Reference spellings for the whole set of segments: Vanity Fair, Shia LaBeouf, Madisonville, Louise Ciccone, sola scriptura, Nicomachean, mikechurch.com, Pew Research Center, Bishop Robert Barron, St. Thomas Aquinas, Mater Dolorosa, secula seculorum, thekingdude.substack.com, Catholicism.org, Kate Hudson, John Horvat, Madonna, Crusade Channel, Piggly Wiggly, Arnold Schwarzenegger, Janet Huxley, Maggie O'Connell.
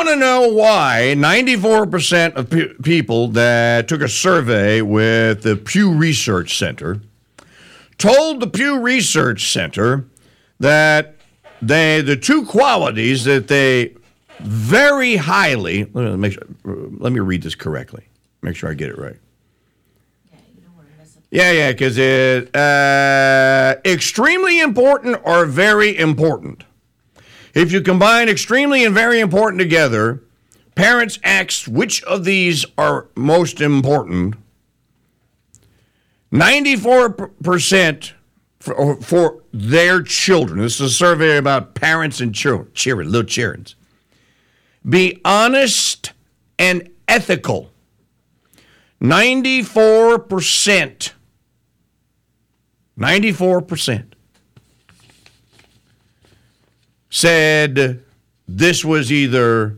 want to know why 94% of people that took a survey with the Pew Research Center told the Pew Research Center that the two qualities that they very highly, let me read this correctly, make sure I get it right. Yeah, because it extremely important or very important. If you combine extremely and very important together, parents ask which of these are most important. 94% for their children. This is a survey about parents and children, little children. Be honest and ethical. 94%. 94% said this was either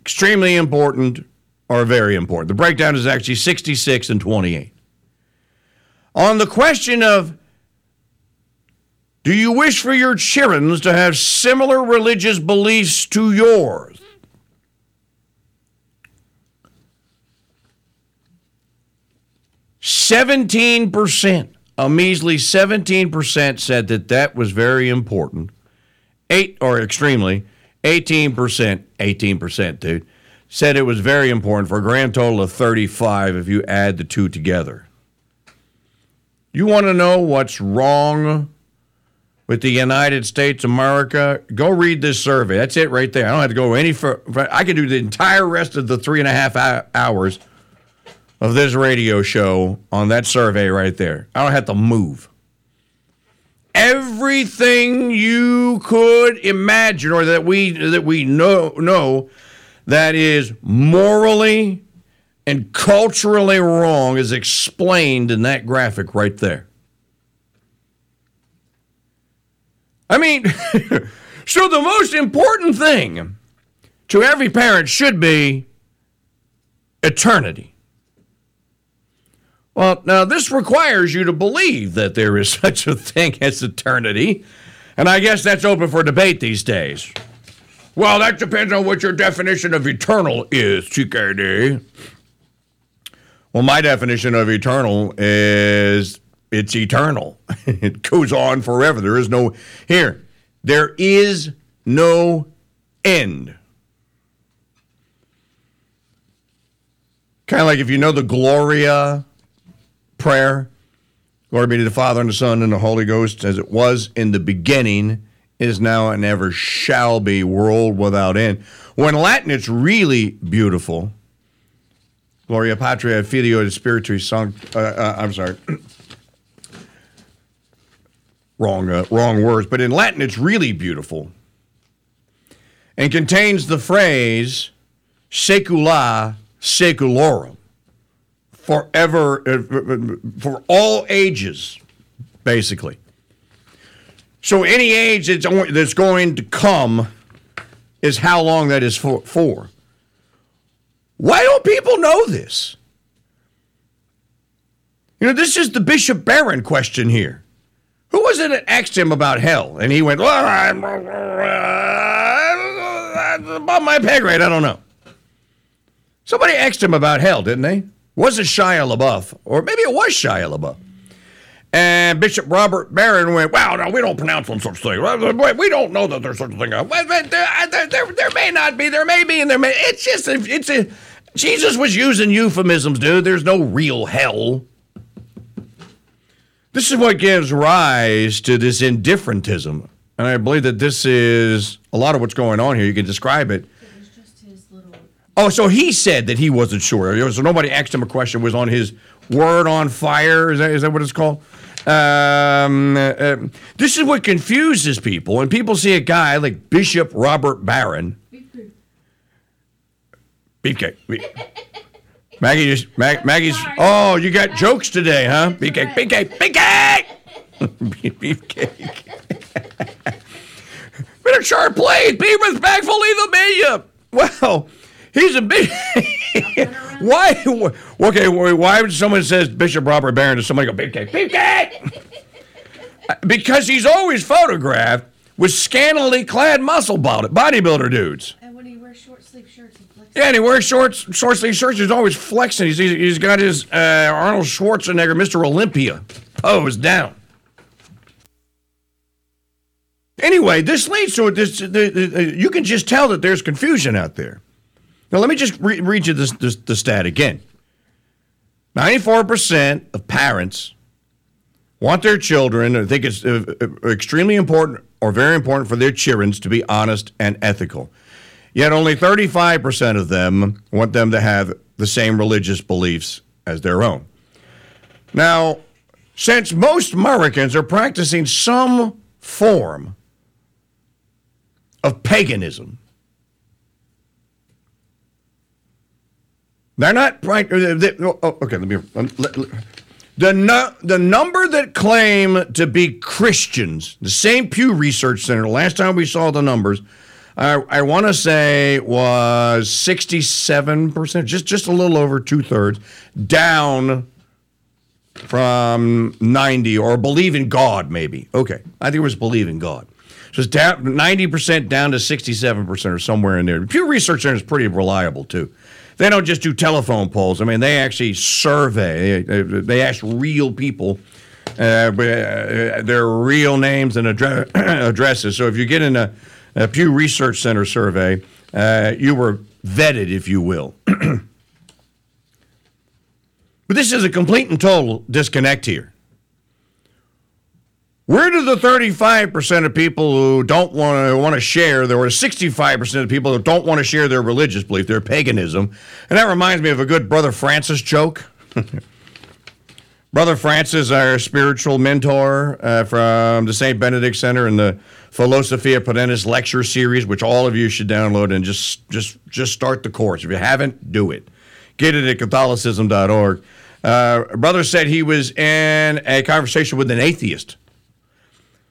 extremely important or very important. The breakdown is actually 66 and 28. On the question of, do you wish for your children to have similar religious beliefs to yours? 17%, a measly 17% said that was very important. 18%, dude, said it was very important, for a grand total of 35 if you add the two together. You want to know what's wrong with the United States of America? Go read this survey. That's it right there. I don't have to go any further. I can do the entire rest of the 3.5 hours of this radio show on that survey right there. I don't have to move. Everything you could imagine, or that we know that is morally and culturally wrong, is explained in that graphic right there. I mean, so the most important thing to every parent should be eternity. Well, now this requires you to believe that there is such a thing as eternity, and I guess that's open for debate these days. Well, that depends on what your definition of eternal is, TKD. Well, my definition of eternal is it's eternal. It goes on forever. There is no end. Kind of like if you know the Gloria prayer, glory be to the Father and the Son and the Holy Ghost, as it was in the beginning, is now and ever shall be, world without end. Well, in Latin, it's really beautiful. Gloria Patria Filio et Spiritui Sancti. I'm sorry. Wrong words. But in Latin, it's really beautiful and contains the phrase secula seculorum, forever, for all ages, basically. So any age that's going to come is how long that is for. Why don't people know this? This is the Bishop Barron question here. Who was it that asked him about hell? And he went, above my pay grade, I don't know. Somebody asked him about hell, didn't they? Was it Shia LaBeouf? Or maybe it was Shia LaBeouf. And Bishop Robert Barron went, wow, no, we don't pronounce on such things. We don't know that there's such a thing. There may not be, there may be, and there may. Jesus was using euphemisms, dude. There's no real hell. This is what gives rise to this indifferentism. And I believe that this is a lot of what's going on here. You can describe it. It was just his little... Oh, so he said that he wasn't sure. So nobody asked him a question. It was on his word on fire. Is that what it's called? This is what confuses people. When people see a guy like Bishop Robert Barron. Beefcake. Maggie's. Oh, you got jokes today, huh? Beefcake. Beefcake. Better sharp blade. Be respectful, leave the medium. Well, he's a bishop. Why? Okay, why would someone say Bishop Robert Barron to somebody go, Beefcake, Beefcake? Because he's always photographed with scantily clad muscle bodybuilder dudes. And when he wears short sleeve shirts and flexing. Yeah, and he wears short sleeve shirts. He's always flexing. He's got his Arnold Schwarzenegger, Mr. Olympia pose down. Anyway, this leads to you can just tell that there's confusion out there. Now, let me just read you the stat again. 94% of parents want their children, or think it's extremely important or very important for their children to be honest and ethical. Yet only 35% of them want them to have the same religious beliefs as their own. Now, since most Americans are practicing some form of paganism, they're not the number that claim to be Christians, the same Pew Research Center, last time we saw the numbers, I want to say was 67%, just a little over 2/3, down from 90, or believe in God maybe. Okay, I think it was believe in God. So it's down 90% down to 67% or somewhere in there. Pew Research Center is pretty reliable too. They don't just do telephone polls. I mean, they actually survey. They ask real people their real names and addresses. So if you get in a Pew Research Center survey, you were vetted, if you will. But this is a complete and total disconnect here. Where do the 35% of people who don't want to share, there were 65% of people who don't want to share their religious belief, their paganism? And that reminds me of a good Brother Francis joke. Brother Francis, our spiritual mentor from the St. Benedict Center and the Philosophia Perennis lecture series, which all of you should download and just start the course. If you haven't, do it. Get it at Catholicism.org. Brother said he was in a conversation with an atheist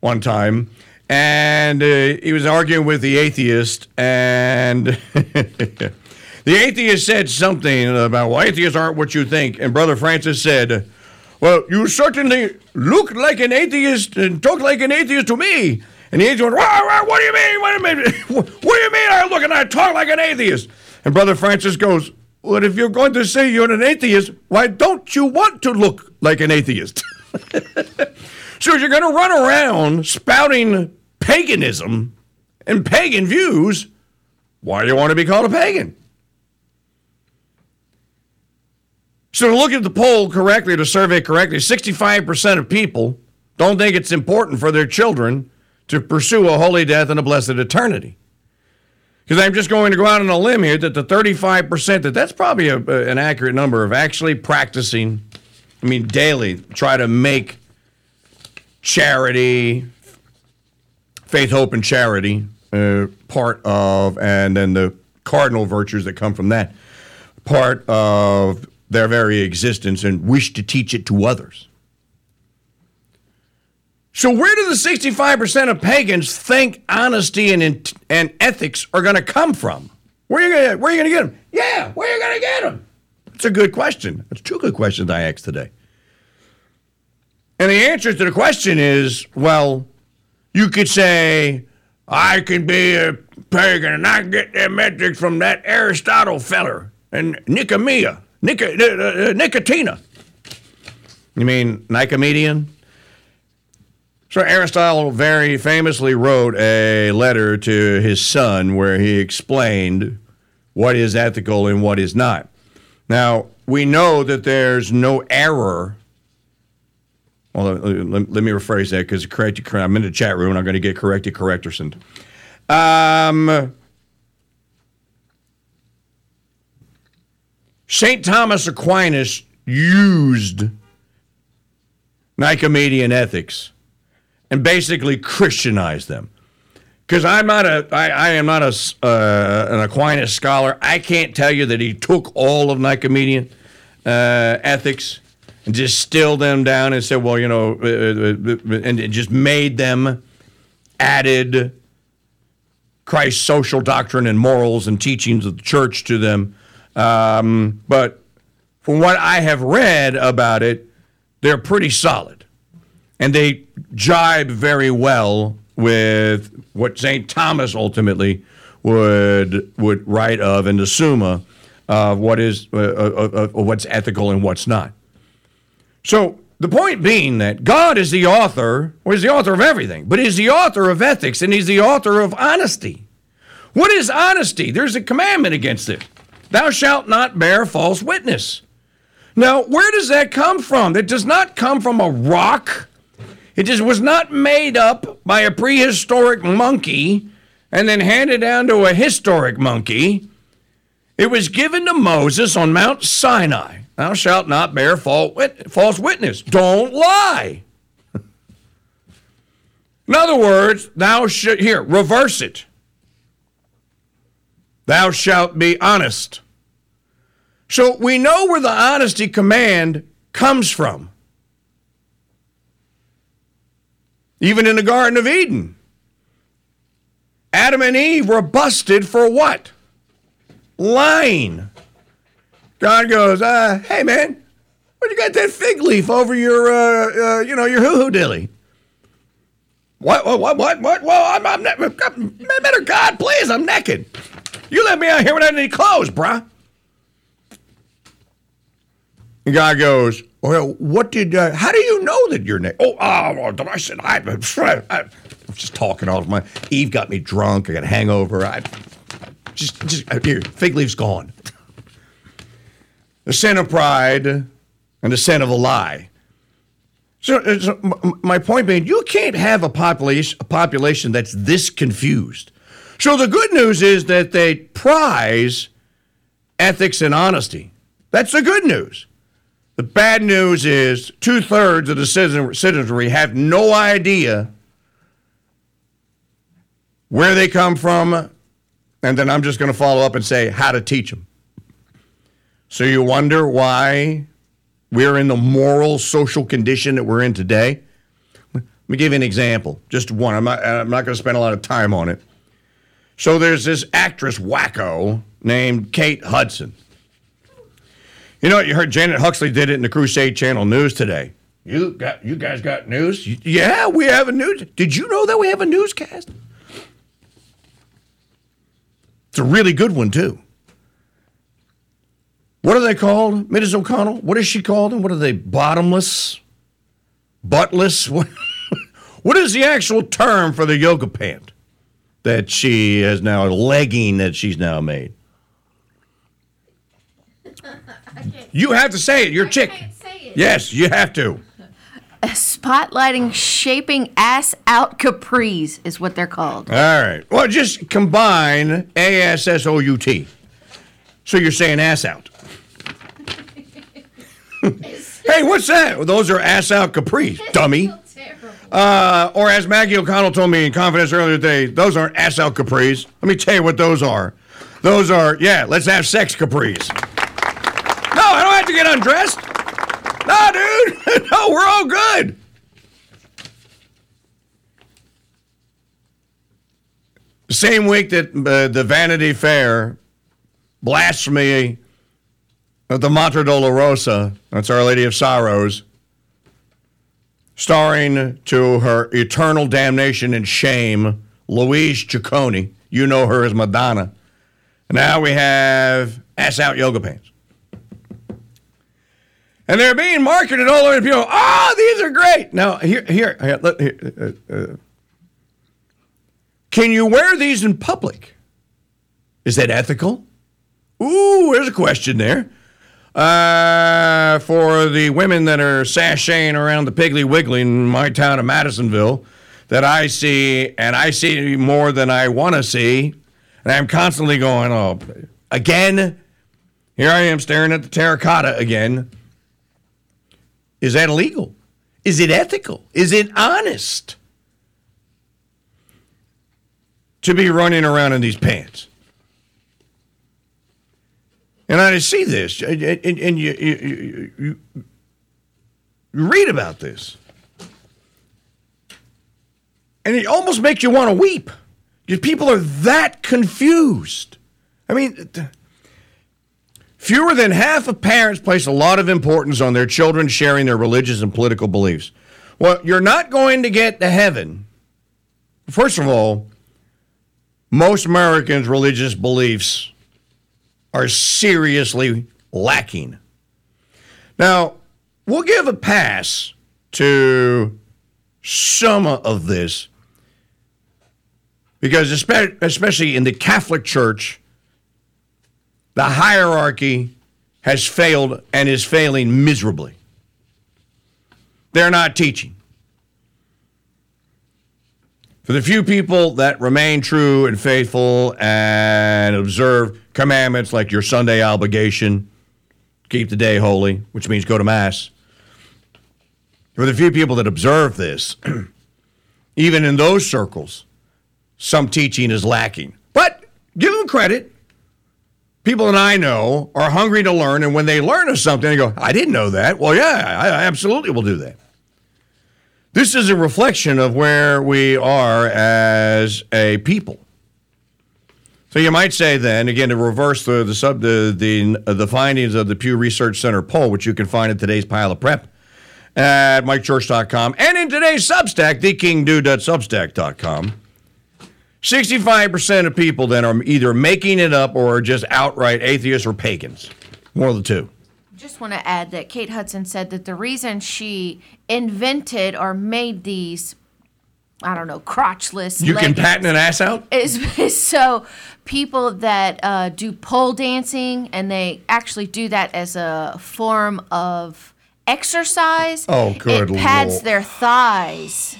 one time, and he was arguing with the atheist, and the atheist said something about, well, atheists aren't what you think, and Brother Francis said, well, you certainly look like an atheist and talk like an atheist to me. And the atheist went, what do you mean? Wait a minute. What do you mean I look and I talk like an atheist? And Brother Francis goes, well, if you're going to say you're an atheist, why don't you want to look like an atheist? So you're going to run around spouting paganism and pagan views. Why do you want to be called a pagan? So to look at the poll correctly, to survey correctly, 65% of people don't think it's important for their children to pursue a holy death and a blessed eternity. Because I'm just going to go out on a limb here that the 35%, that's probably an accurate number of actually practicing, daily, try to make charity, faith, hope, and charity, part of, and then the cardinal virtues that come from that, part of their very existence, and wish to teach it to others. So where do the 65% of pagans think honesty and ethics are going to come from? Where are you going to get them? Yeah, where are you going to get them? That's a good question. That's two good questions I asked today. And the answer to the question is, well, you could say, I can be a pagan and I get their metrics from that Aristotle feller and Nicomachean. You mean Nicomachean? So Aristotle very famously wrote a letter to his son where he explained what is ethical and what is not. Now, we know that there's no error. Well, let me rephrase that, because I'm in the chat room and I'm going to get corrected. St. Thomas Aquinas used Nicomachean ethics and basically Christianized them. Because I am not an Aquinas scholar. I can't tell you that he took all of Nicomachean ethics and distilled them down and said, well, you know, and it just made them, added Christ's social doctrine and morals and teachings of the church to them. But from what I have read about it, they're pretty solid. And they jibe very well with what St. Thomas ultimately would write of and assume of what is what's ethical and what's not. So the point being that God is the author, or he's the author of everything, but he's the author of ethics and he's the author of honesty. What is honesty? There's a commandment against it. Thou shalt not bear false witness. Now, where does that come from? That does not come from a rock. It just was not made up by a prehistoric monkey and then handed down to a historic monkey. It was given to Moses on Mount Sinai. Thou shalt not bear false witness. Don't lie. In other words, reverse it. Thou shalt be honest. So we know where the honesty command comes from. Even in the Garden of Eden, Adam and Eve were busted for what? Lying. God goes, hey man, where'd you get that fig leaf over your, your hoo-hoo dilly? What? Well, I'm better God, please, I'm naked. You let me out here without any clothes, bruh. And God goes, well, how do you know that you're naked? I I'm just talking all of my, Eve got me drunk, I got a hangover, here, fig leaf's gone. The sin of pride and the sin of a lie. So my point being, you can't have a population that's this confused. So the good news is that they prize ethics and honesty. That's the good news. The bad news is 2/3 of the citizenry have no idea where they come from, and then I'm just going to follow up and say how to teach them. So you wonder why we're in the moral social condition that we're in today? Let me give you an example, just one. I'm not going to spend a lot of time on it. So there's this actress wacko named Kate Hudson. You know what? You heard Janet Huxley did it in the Crusade Channel news today. You guys got news? Yeah, we have a news. Did you know that we have a newscast? It's a really good one too. What are they called? Mrs. O'Connell? What is she called? And what are they? Bottomless? Buttless? What is the actual term for the yoga pant that she has now, a legging that she's now made? You have to say it. You're a chick. I can't say it. Yes, you have to. A spotlighting, shaping ass out capris is what they're called. All right. Well, just combine ASSOUT. So you're saying ass out. Hey, what's that? Well, those are ass out capris, dummy. Or as Maggie O'Connell told me in confidence earlier today, those aren't ass out capris. Let me tell you what those are. Those are, let's have sex capris. No, I don't have to get undressed. No, dude. No, we're all good. The same week that the Vanity Fair blasphemy of the Mater Dolorosa, that's Our Lady of Sorrows, starring to her eternal damnation and shame, Louise Ciccone. You know her as Madonna. Now we have ass-out yoga pants. And they're being marketed all over the people. Oh, these are great. Now, here, can you wear these in public? Is that ethical? Ooh, there's a question there. For the women that are sashaying around the Piggly Wiggly in my town of Madisonville, that I see, and I see more than I want to see, and I'm constantly going, oh, again, here I am staring at the terracotta again. Is that illegal? Is it ethical? Is it honest to be running around in these pants? And I see this, and you read about this, and it almost makes you want to weep. People are that confused. I mean, fewer than half of parents place a lot of importance on their children sharing their religious and political beliefs. Well, you're not going to get to heaven. First of all, Most Americans' religious beliefs are seriously lacking. Now, we'll give a pass to some of this, because especially in the Catholic Church, the hierarchy has failed and is failing miserably. They're not teaching. For the few people that remain true and faithful and observe commandments like your Sunday obligation, keep the day holy, which means go to Mass. For the few people that observe this, even in those circles, some teaching is lacking. But give them credit. People that I know are hungry to learn, and when they learn of something, they go, I didn't know that. Well, yeah, I absolutely will do that. This is a reflection of where we are as a people. So you might say then, again, to reverse the findings of the Pew Research Center poll, which you can find in today's pile of prep at mikechurch.com, and in today's Substack, thekingdude.substack.com, 65% of people then are either making it up or are just outright atheists or pagans. One of the two. Just want to add that Kate Hudson said that the reason she invented or made these, I don't know, crotchless you can patent an ass out? Is so people that do pole dancing, and they actually do that as a form of exercise. Oh, good Lord. It pads their thighs.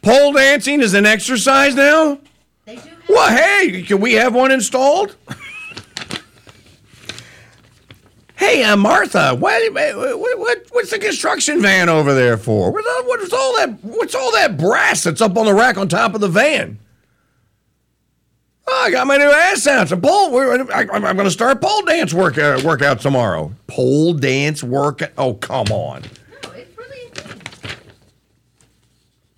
Pole dancing is an exercise now? They do. Well, hey, can we have one installed? Hey, Martha, what's the construction van over there for? What's all that brass that's up on the rack on top of the van? Oh, I got my new ass out. It's a pole. I'm going to start pole dance workout tomorrow. Pole dance workout? Oh, come on.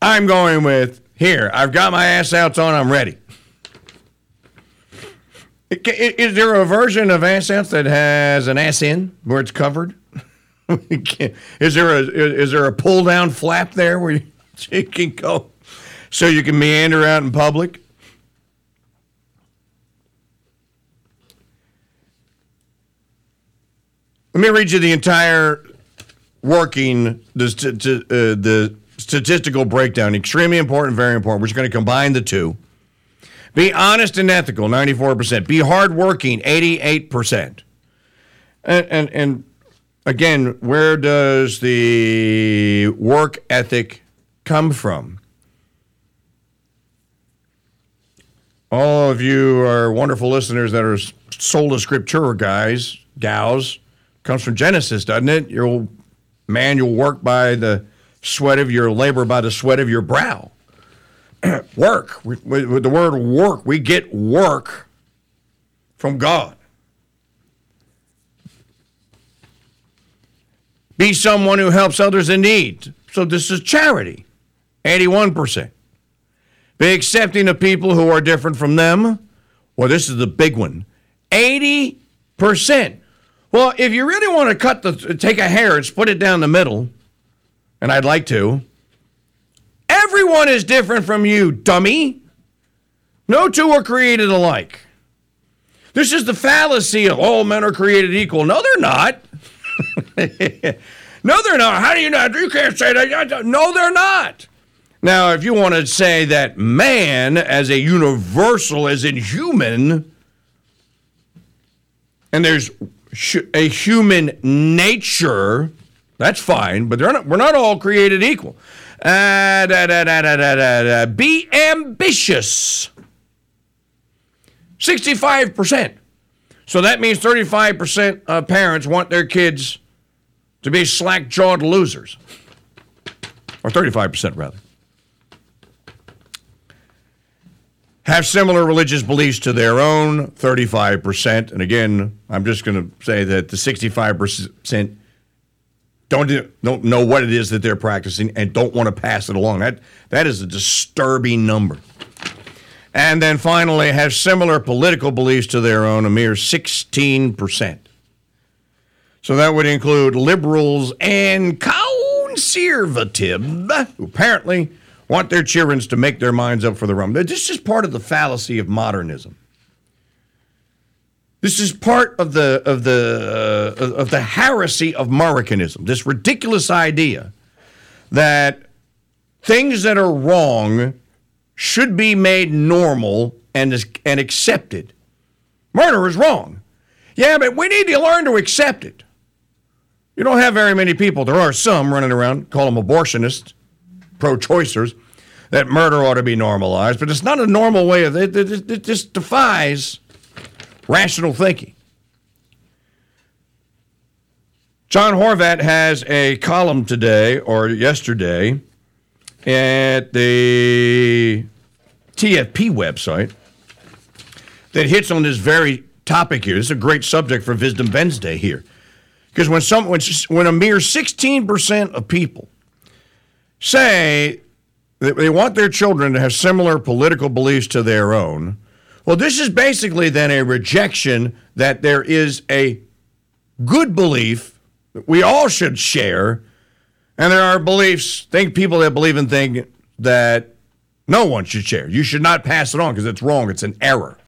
I'm going with, here, I've got my ass outs on, I'm ready. Is there a version of ass outs that has an ass in, where it's covered? Is there a pull-down flap there where you can go so you can meander out in public? Let me read you the entire statistical breakdown, extremely important, very important. We're just going to combine the two. Be honest and ethical, 94%. Be hardworking, 88%. And again, where does the work ethic come from? All of you are wonderful listeners that are sola scriptura guys, gals. Comes from Genesis, doesn't it? You'll work by the sweat of your labor, by the sweat of your brow. Work. With the word work, we get work from God. Be someone who helps others in need. So this is charity, 81%. Be accepting of people who are different from them. Well, this is the big one, 80%. Well, if you really want to take a hair and split it down the middle, and I'd like to. Everyone is different from you, dummy. No two are created alike. This is the fallacy of all men are created equal. No, they're not. No, they're not. How do you not? You can't say that. No, they're not. Now, if you want to say that man as a universal, as in human, and there's a human nature, that's fine, but we're not all created equal. Be ambitious. 65%. So that means 35% of parents want their kids to be slack-jawed losers. Or 35%, rather. Have similar religious beliefs to their own, 35%. And again, I'm just going to say that the 65% don't know what it is that they're practicing and don't want to pass it along. That is a disturbing number. And then finally, have similar political beliefs to their own, a mere 16%. So that would include liberals and conservative, who apparently want their children to make their minds up for the Romans. This is part of the fallacy of modernism. This is part of the heresy of Maricanism, this ridiculous idea that things that are wrong should be made normal and accepted. Murder is wrong. Yeah, but we need to learn to accept it. You don't have very many people. There are some running around, call them abortionists, pro-choicers, that murder ought to be normalized, but it's not a normal way of it. It just defies rational thinking. John Horvat has a column today or yesterday at the TFP website that hits on this very topic here. This is a great subject for Wisdom Wednesday here. Because when a mere 16% of people say that they want their children to have similar political beliefs to their own, well, this is basically then a rejection that there is a good belief that we all should share, and there are beliefs, people that believe in things that no one should share. You should not pass it on because it's wrong. It's an error.